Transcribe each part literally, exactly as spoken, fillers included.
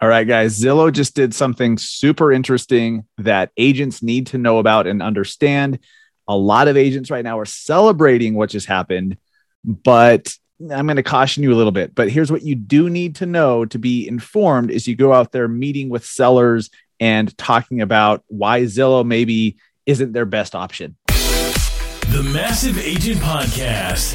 All right, guys, Zillow just did something super interesting that agents need to know about and understand. A lot of agents right now are celebrating what just happened, but I'm going to caution you a little bit. But here's what you do need to know to be informed is you go out there meeting with sellers and talking about why Zillow maybe isn't their best option. The Massive Agent Podcast,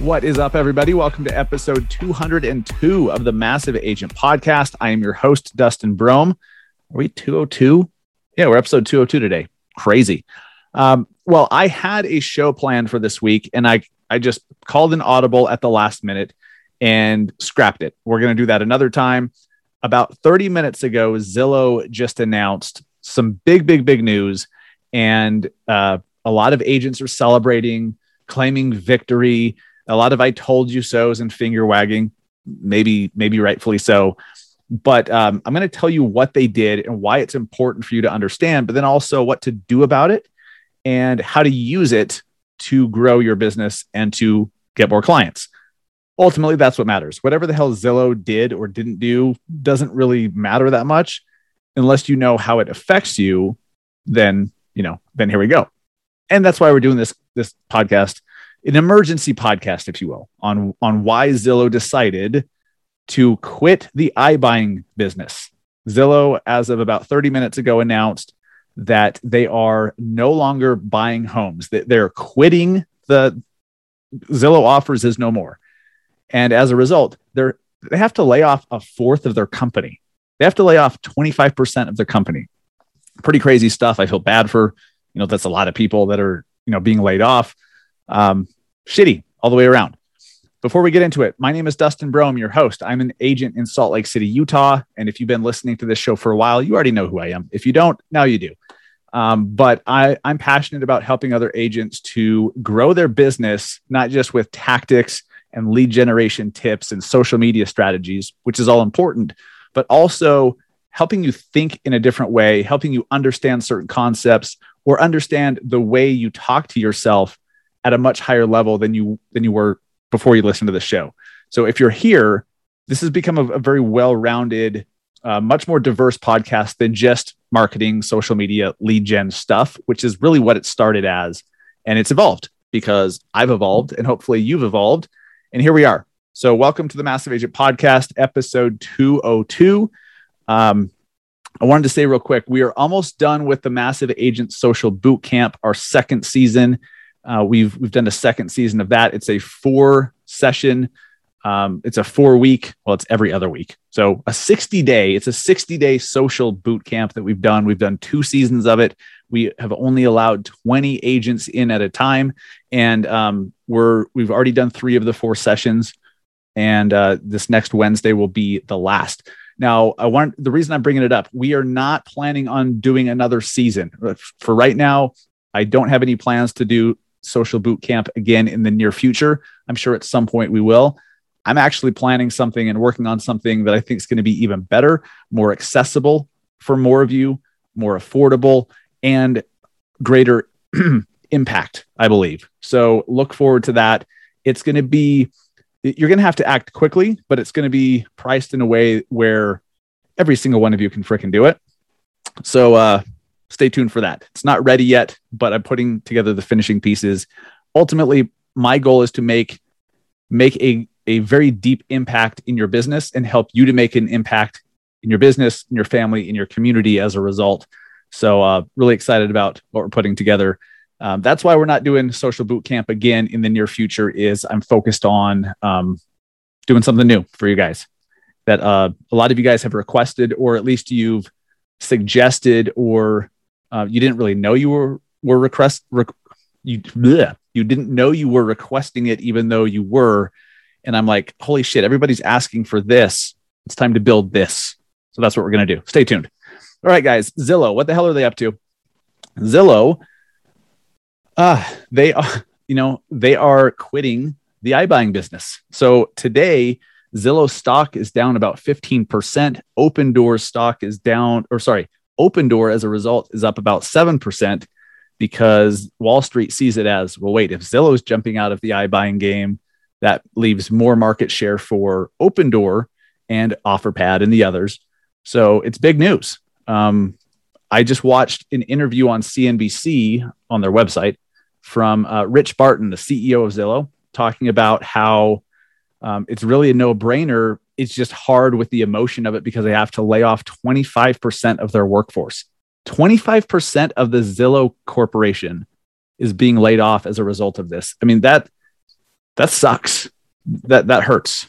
What is up, everybody? Welcome to episode two oh two of the Massive Agent Podcast. I am your host, Dustin Brohm. Are we two oh two? Yeah, we're episode two oh two today. Crazy. Um, well, I had a show planned for this week, and I, I just called an audible at the last minute and scrapped it. We're going to do that another time. About thirty minutes ago, Zillow just announced some big, big, big news. And uh, a lot of agents are celebrating, claiming victory. A lot of I told you so's and finger wagging, maybe, maybe rightfully so. But um, I'm going to tell you what they did and why it's important for you to understand, but then also what to do about it and how to use it to grow your business and to get more clients. Ultimately, that's what matters. Whatever the hell Zillow did or didn't do doesn't really matter that much unless you know how it affects you. Then, you know, then here we go. And that's why we're doing this, this podcast, an emergency podcast, if you will, on, on why Zillow decided to quit the iBuying business. Zillow, as of about thirty minutes ago, announced that they are no longer buying homes, that they're quitting the Zillow offers is no more. And as a result, they're, they have to lay off a fourth of their company. They have to lay off twenty-five percent of their company. Pretty crazy stuff. I feel bad for, you know, that's a lot of people that are, you know, being laid off. Um, shitty all the way around. Before we get into it, my name is Dustin Brohm, your host. I'm an agent in Salt Lake City, Utah. And if you've been listening to this show for a while, you already know who I am. If you don't, now you do. Um, but I, I'm passionate about helping other agents to grow their business, not just with tactics and lead generation tips and social media strategies, which is all important, but also helping you think in a different way, helping you understand certain concepts or understand the way you talk to yourself at a much higher level than you than you were before you listened to the show. So if you're here, this has become a, a very well-rounded, uh, much more diverse podcast than just marketing, social media, lead gen stuff, which is really what it started as. And it's evolved because I've evolved and hopefully you've evolved. And here we are. So welcome to the Massive Agent Podcast, episode two oh two. Um, I wanted to say real quick, we are almost done with the Massive Agent Social Bootcamp, our second season. Uh, we've we've done a second season of that. It's a four session. Um, it's a four week. Well, it's every other week. So a sixty day. It's a sixty day social bootcamp that we've done. We've done two seasons of it. We have only allowed twenty agents in at a time, and um, we're we've already done three of the four sessions. And uh, this next Wednesday will be the last. Now, I want the reason I'm bringing it up. We are not planning on doing another season for right now. I don't have any plans to do social bootcamp again in the near future. I'm sure at some point we will. I'm actually planning something and working on something that I think is going to be even better, more accessible for more of you, more affordable, and greater impact, I believe. So look forward to that. It's going to be, you're going to have to act quickly, but it's going to be priced in a way where every single one of you can fricking do it. So uh, stay tuned for that. It's not ready yet, but I'm putting together the finishing pieces. Ultimately, my goal is to make, make a, a very deep impact in your business and help you to make an impact in your business, in your family, in your community as a result. So uh, really excited about what we're putting together. Um, that's why we're not doing social bootcamp again in the near future is I'm focused on um, doing something new for you guys that uh, a lot of you guys have requested, or at least you've suggested, or uh, you didn't really know you were, were request, rec- you, bleh, you didn't know you were requesting it, even though you were. And I'm like, holy shit, everybody's asking for this. It's time to build this. So that's what we're going to do. Stay tuned. All right, guys. Zillow, what the hell are they up to? Zillow Uh, they are, you know, they are quitting the iBuying business. So today, Zillow stock is down about fifteen percent. Opendoor stock is down, or sorry, Opendoor as a result is up about seven percent because Wall Street sees it as, well, wait, if Zillow is jumping out of the iBuying game, that leaves more market share for Opendoor and OfferPad and the others. So it's big news. Um, I just watched an interview on C N B C on their website from uh, Rich Barton, the C E O of Zillow, talking about how um, it's really a no-brainer. It's just hard with the emotion of it because they have to lay off twenty-five percent of their workforce. twenty-five percent of the Zillow corporation is being laid off as a result of this. I mean, that that sucks. That that hurts.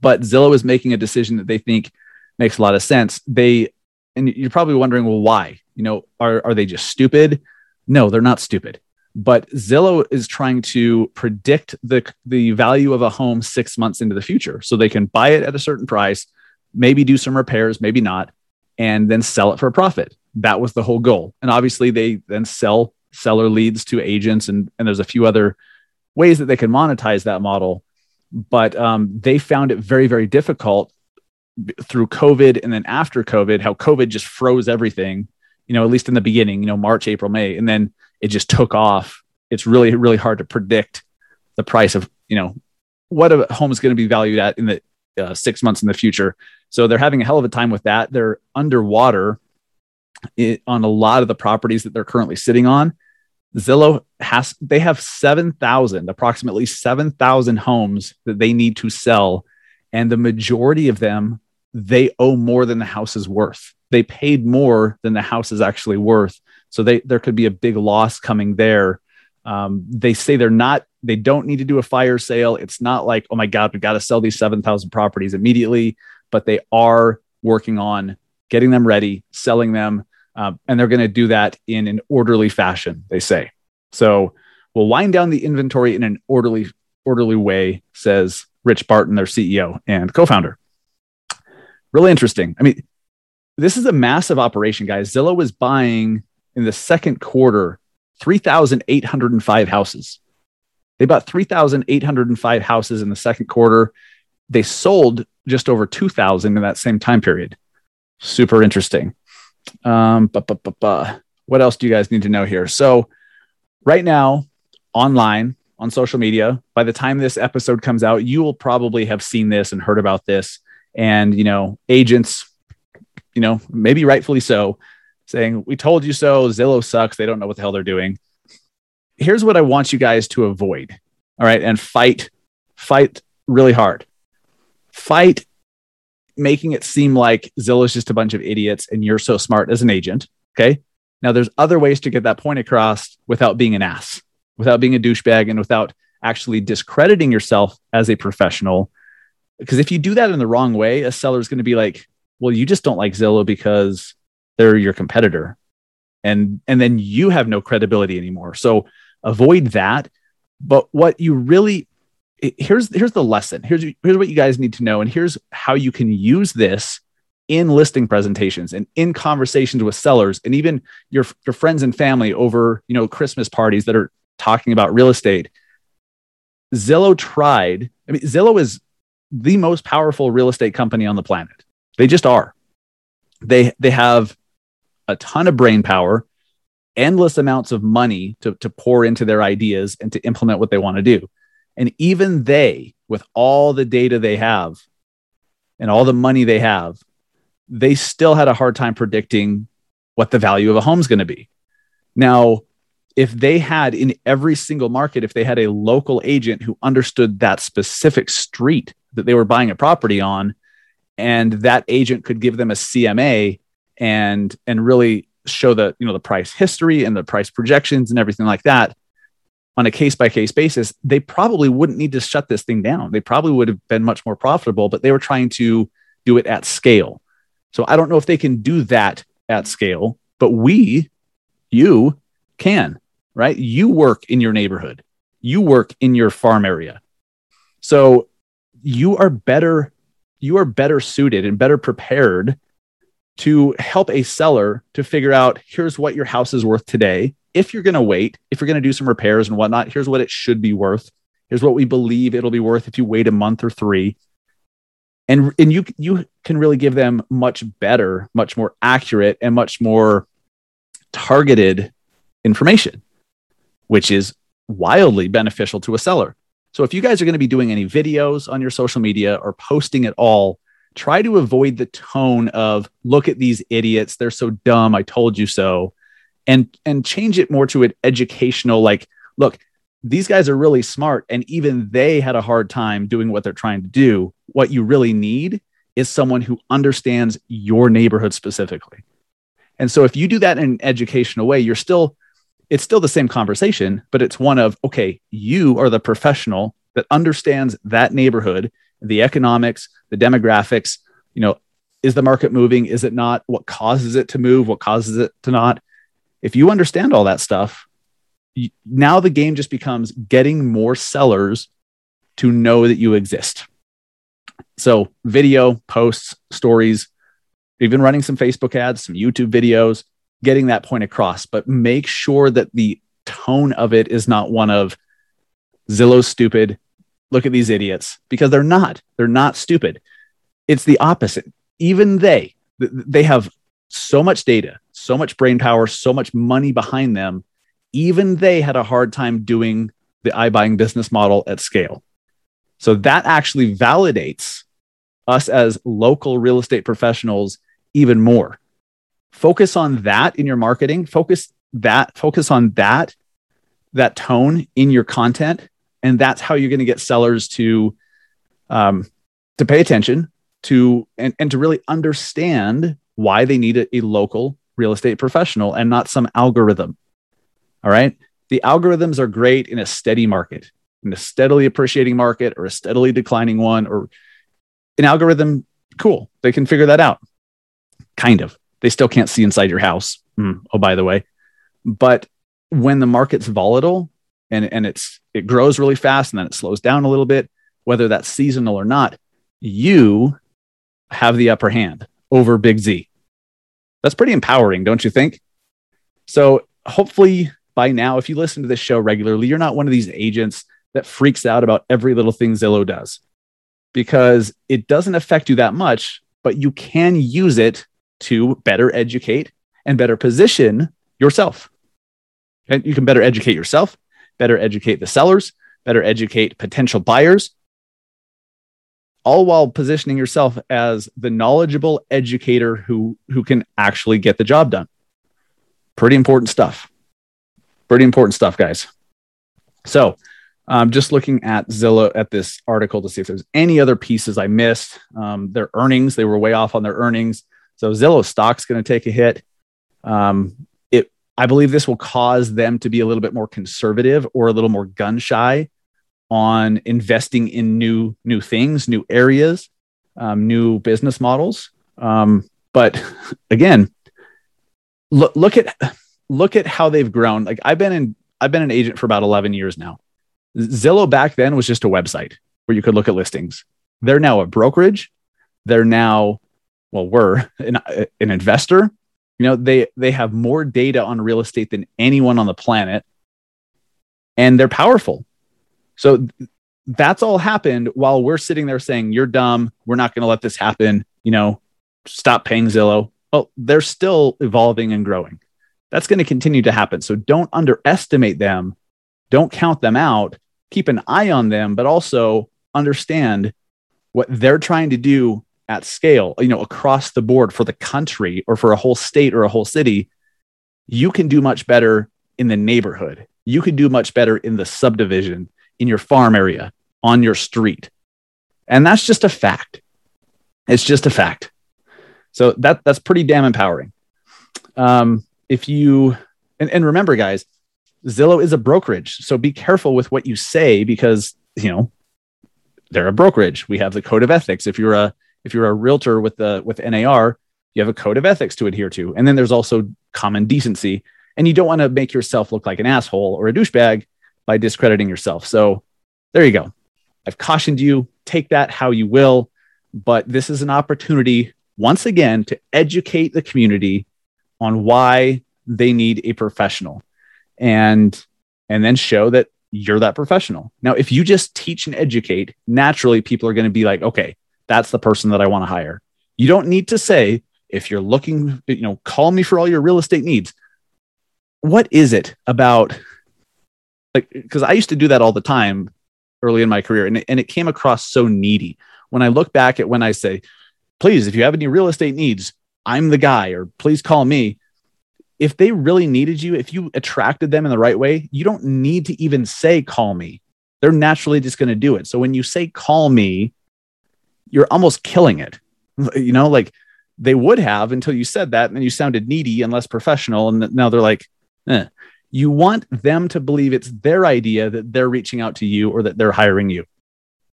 But Zillow is making a decision that they think makes a lot of sense. They and you're probably wondering, well, why? You know, are are they just stupid? No, they're not stupid. But Zillow is trying to predict the, the value of a home six months into the future. So they can buy it at a certain price, maybe do some repairs, maybe not, and then sell it for a profit. That was the whole goal. And obviously they then sell seller leads to agents. And, and there's a few other ways that they can monetize that model. But um, they found it very, very difficult through COVID and then after COVID, how COVID just froze everything, you know, at least in the beginning, you know, March, April, May, and then it just took off. It's really, really hard to predict the price of, you know, what a home is going to be valued at in the uh, six months in the future. So they're having a hell of a time with that. They're underwater it, on a lot of the properties that they're currently sitting on. Zillow has, they have seven thousand, approximately seven thousand homes that they need to sell. And the majority of them, they owe more than the house is worth. They paid more than the house is actually worth. So they, there could be a big loss coming there. Um, they say they're not, they don't need to do a fire sale. It's not like, oh my God, we got to sell these seven thousand properties immediately, but they are working on getting them ready, selling them. Um, and they're going to do that in an orderly fashion, they say. So we'll wind down the inventory in an orderly, orderly way, says Rich Barton, their C E O and co-founder. Really interesting. I mean, this is a massive operation, guys. Zillow was buying in the second quarter, three thousand eight hundred five houses. They bought three thousand eight hundred five houses in the second quarter. They sold just over two thousand in that same time period. Super interesting. Um, bu- bu- bu- bu. What else do you guys need to know here? So right now, online, on social media, by the time this episode comes out, you will probably have seen this and heard about this. And, you know, agents, you know, maybe rightfully so, saying, we told you so, Zillow sucks, they don't know what the hell they're doing. Here's what I want you guys to avoid, all right? And fight, fight really hard. Fight making it seem like Zillow's just a bunch of idiots and you're so smart as an agent, okay? Now, there's other ways to get that point across without being an ass, without being a douchebag, and without actually discrediting yourself as a professional. Because if you do that in the wrong way, a seller is going to be like, well, you just don't like Zillow because they're your competitor. And, and then you have no credibility anymore. So avoid that. But what you really, here's, here's the lesson. Here's, here's what you guys need to know. And here's how you can use this in listing presentations and in conversations with sellers and even your, your friends and family over, you know, Christmas parties that are talking about real estate. Zillow tried, I mean, Zillow is the most powerful real estate company on the planet. They just are. They, they have a ton of brain power, endless amounts of money to, to pour into their ideas and to implement what they want to do. And even they, with all the data they have and all the money they have, they still had a hard time predicting what the value of a home is going to be. Now, if they had in every single market, if they had a local agent who understood that specific street that they were buying a property on, and that agent could give them a C M A and, and really show the, you know, the price history and the price projections and everything like that on a case by case basis, they probably wouldn't need to shut this thing down. They probably would have been much more profitable, but they were trying to do it at scale. So I don't know if they can do that at scale, but we, you can, right? You work in your neighborhood. You work in your farm area. So you are better you are better suited and better prepared to help a seller to figure out, here's what your house is worth today. if you're going to wait, if you're going to do some repairs and whatnot, here's what it should be worth. Here's what we believe it'll be worth if you wait a month or three. And, and you, you can really give them much better, much more accurate, and much more targeted information, which is wildly beneficial to a seller. So if you guys are going to be doing any videos on your social media or posting at all, try to avoid the tone of, look at these idiots, they're so dumb, I told you so, and, and change it more to an educational, like, look, these guys are really smart and even they had a hard time doing what they're trying to do. What you really need is someone who understands your neighborhood specifically. And so if you do that in an educational way, you're still, it's still the same conversation, but it's one of, okay, you are the professional that understands that neighborhood, the economics, the demographics, you know, is the market moving? Is it not? What causes it to move? What causes it to not? If you understand all that stuff, now the game just becomes getting more sellers to know that you exist. So video, posts, stories, even running some Facebook ads, some YouTube videos, getting that point across. But make sure that the tone of it is not one of Zillow's stupid, look at these idiots, because they're not. They're not stupid. It's the opposite. Even they, they have so much data, so much brain power, so much money behind them. Even they had a hard time doing the iBuying business model at scale. So that actually validates us as local real estate professionals even more. Focus on that in your marketing. Focus that, focus on that, that tone in your content. And that's how you're going to get sellers to, um, to pay attention to, and, and to really understand why they need a, a local real estate professional and not some algorithm. All right. The algorithms are great in a steady market, in a steadily appreciating market or a steadily declining one, or an algorithm. Cool. They can figure that out. Kind of. They still can't see inside your house. Mm, oh, by the way. But when the market's volatile and, and it's, it grows really fast and then it slows down a little bit, whether that's seasonal or not, you have the upper hand over Big Z. That's pretty empowering, don't you think? So hopefully, by now, if you listen to this show regularly, you're not one of these agents that freaks out about every little thing Zillow does, because it doesn't affect you that much, but you can use it to better educate and better position yourself. And you can better educate yourself, better educate the sellers, better educate potential buyers, all while positioning yourself as the knowledgeable educator who, who can actually get the job done. Pretty important stuff. Pretty important stuff, guys. So I'm um, just looking at Zillow, at this article, to see if there's any other pieces I missed. Um, their earnings, they were way off on their earnings. So Zillow stock's going to take a hit. Um, it, I believe this will cause them to be a little bit more conservative or a little more gun shy on investing in new, new things, new areas, um, new business models. Um, but again, look, look at... Look at how they've grown. Like I've been in, I've been an agent for about eleven years now. Zillow back then was just a website where you could look at listings. They're now a brokerage. They're now, well, we're an, an investor. You know, they, they have more data on real estate than anyone on the planet, and they're powerful. So that's all happened while we're sitting there saying, you're dumb. We're not going to let this happen. You know, stop paying Zillow. Well, they're still evolving and growing. That's going to continue to happen. So don't underestimate them. Don't count them out. Keep an eye on them, but also understand what they're trying to do at scale, you know, across the board for the country or for a whole state or a whole city. You can do much better in the neighborhood. You can do much better in the subdivision, in your farm area, on your street. And that's just a fact. It's just a fact. So that that's pretty damn empowering. Um, If you, and, and remember guys, Zillow is a brokerage. So be careful with what you say, because, you know, they're a brokerage. We have the code of ethics. If you're a, if you're a realtor with the, with N A R, you have a code of ethics to adhere to. And then there's also common decency, and you don't want to make yourself look like an asshole or a douchebag by discrediting yourself. So there you go. I've cautioned you, take that how you will, but this is an opportunity once again to educate the community on why they need a professional. and and then show that you're that professional. Now, if you just teach and educate, naturally people are going to be like, okay, that's the person that I want to hire. You don't need to say, if you're looking, you know, call me for all your real estate needs. What is it about, like, because I used to do that all the time early in my career, and it, and it came across so needy. When I look back at when I say, please, if you have any real estate needs, I'm the guy, or please call me. If they really needed you, if you attracted them in the right way, you don't need to even say, call me. They're naturally just going to do it. So when you say, call me, you're almost killing it. You know, like they would have until you said that, and then you sounded needy and less professional. And now they're like, eh. You want them to believe it's their idea that they're reaching out to you or that they're hiring you.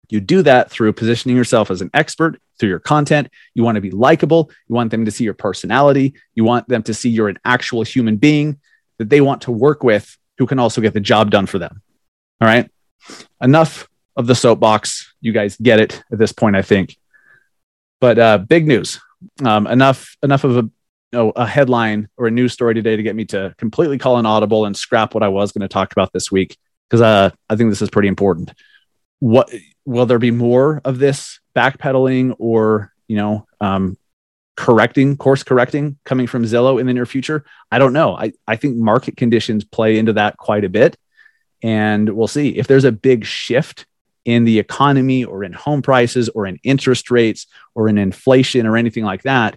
You do that through positioning yourself as an expert, through your content. You want to be likable. You want them to see your personality. You want them to see you're an actual human being that they want to work with, who can also get the job done for them. All right. Enough of the soapbox. You guys get it at this point, I think. But uh, big news. Um, enough, enough of a, you know, a headline or a news story today to get me to completely call an audible and scrap what I was going to talk about this week, because uh, I think this is pretty important. What will there be more of this backpedaling or, you know, um, correcting, course correcting coming from Zillow in the near future? I don't know. I, I think market conditions play into that quite a bit. And we'll see if there's a big shift in the economy or in home prices or in interest rates or in inflation or anything like that.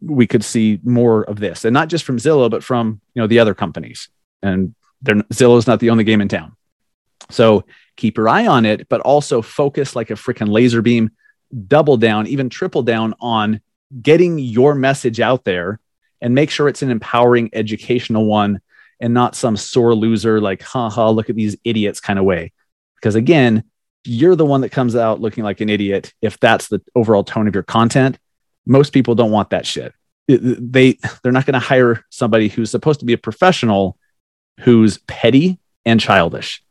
We could see more of this, and not just from Zillow, but from, you know, the other companies. And Zillow's not the only game in town. So keep your eye on it, but also focus like a freaking laser beam, double down, even triple down on getting your message out there, and make sure it's an empowering, educational one and not some sore loser, like, ha ha, look at these idiots kind of way. Because again, you're the one that comes out looking like an idiot if that's the overall tone of your content. Most people don't want that shit. They, they're not going to hire somebody who's supposed to be a professional who's petty and childish.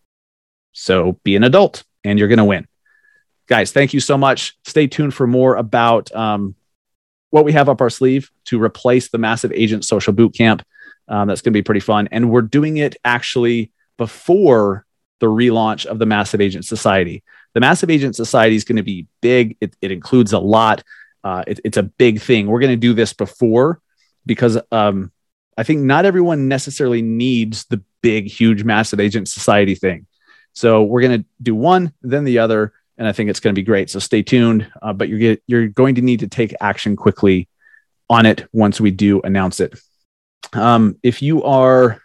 So be an adult and you're going to win. Guys, thank you so much. Stay tuned for more about um, what we have up our sleeve to replace the Massive Agent Social Bootcamp. Um, that's going to be pretty fun. And we're doing it actually before the relaunch of the Massive Agent Society. The Massive Agent Society is going to be big. It, it includes a lot. Uh, it, it's a big thing. We're going to do this before because um, I think not everyone necessarily needs the big, huge Massive Agent Society thing. So we're going to do one, then the other, and I think it's going to be great. So stay tuned, uh, but you're, get, you're going to need to take action quickly on it once we do announce it. Um, if you are,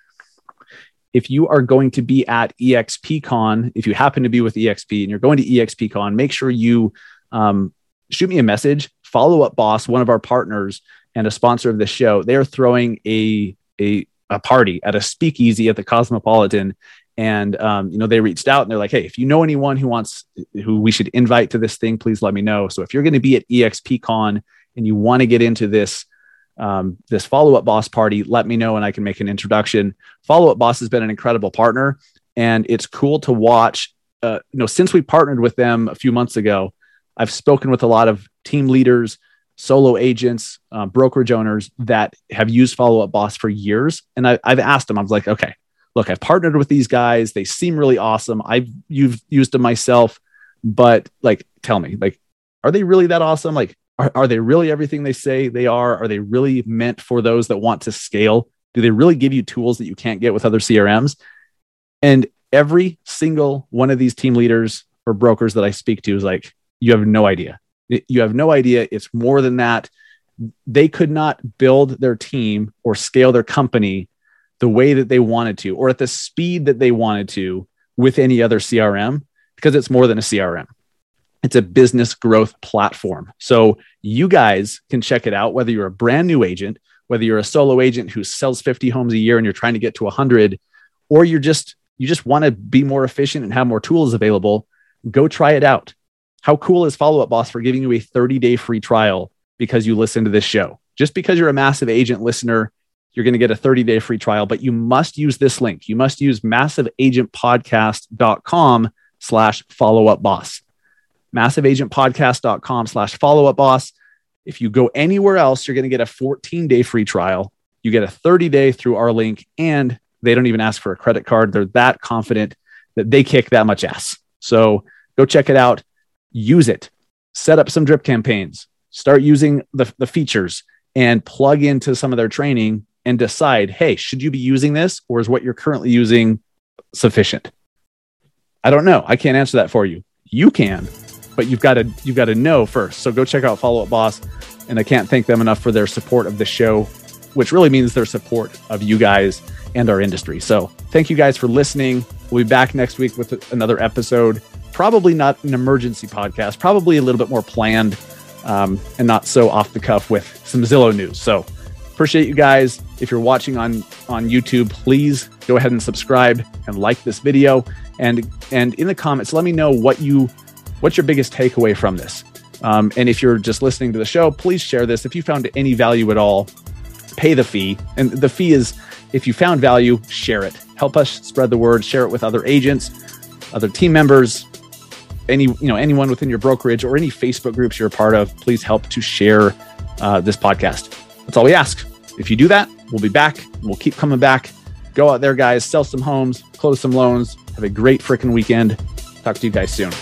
if you are going to be at EXPCon, if you happen to be with E X P and you're going to EXPCon, make sure you um, shoot me a message. Follow Up Boss, one of our partners and a sponsor of the show, they are throwing a a, a party at a speakeasy at the Cosmopolitan. And, um, you know, they reached out and they're like, hey, if you know anyone who wants, who we should invite to this thing, please let me know. So if you're going to be at EXPCon and you want to get into this, um, this Follow Up Boss party, let me know and I can make an introduction. Follow Up Boss has been an incredible partner, and it's cool to watch. Uh, you know, since we partnered with them a few months ago, I've spoken with a lot of team leaders, solo agents, uh, brokerage owners that have used Follow Up Boss for years. And I, I've asked them, I was like, okay, look, I've partnered with these guys. They seem really awesome. I've you've used them myself, but like, tell me, like, are they really that awesome? Like, are, are they really everything they say they are? Are they really meant for those that want to scale? Do they really give you tools that you can't get with other C R Ms? And every single one of these team leaders or brokers that I speak to is like, you have no idea. You have no idea. It's more than that. They could not build their team or scale their company the way that they wanted to, or at the speed that they wanted to, with any other C R M, because it's more than a C R M. It's a business growth platform. So you guys can check it out, whether you're a brand new agent, whether you're a solo agent who sells fifty homes a year and you're trying to get to one hundred, or you're just, you just want to be more efficient and have more tools available. Go try it out. How cool is Follow Up Boss for giving you a thirty-day free trial because you listen to this show? Just because you're a Massive Agent listener, you're going to get a thirty-day free trial, but you must use this link. You must use massiveagentpodcast.com slash followupboss. Massiveagentpodcast.com slash followupboss. If you go anywhere else, you're going to get a fourteen-day free trial. You get a thirty-day through our link, and They don't even ask for a credit card. They're that confident that they kick that much ass. So go check it out. Use it. Set up some drip campaigns. Start using the, the features and plug into some of their training and decide, hey, should you be using this, or is what you're currently using sufficient? I don't know. I can't answer that for you. You can, but you've got to you've got to know first. So go check out Follow Up Boss, and I can't thank them enough for their support of the show, which really means their support of you guys and our industry. So thank you guys for listening. We'll be back next week with another episode. Probably not an emergency podcast, probably a little bit more planned um, and not so off the cuff with some Zillow news. So appreciate you guys. If you're watching on, on YouTube, please go ahead and subscribe and like this video. And, and in the comments, let me know what you, what's your biggest takeaway from this. Um, and if you're just listening to the show, please share this. If you found any value at all, pay the fee. And the fee is, if you found value, share it. Help us spread the word, share it with other agents, other team members, any, you know, anyone within your brokerage or any Facebook groups you're a part of. Please help to share uh, this podcast. That's all we ask. If you do that, we'll be back. We'll keep coming back. Go out there, guys, sell some homes, close some loans. Have a great freaking weekend. Talk to you guys soon.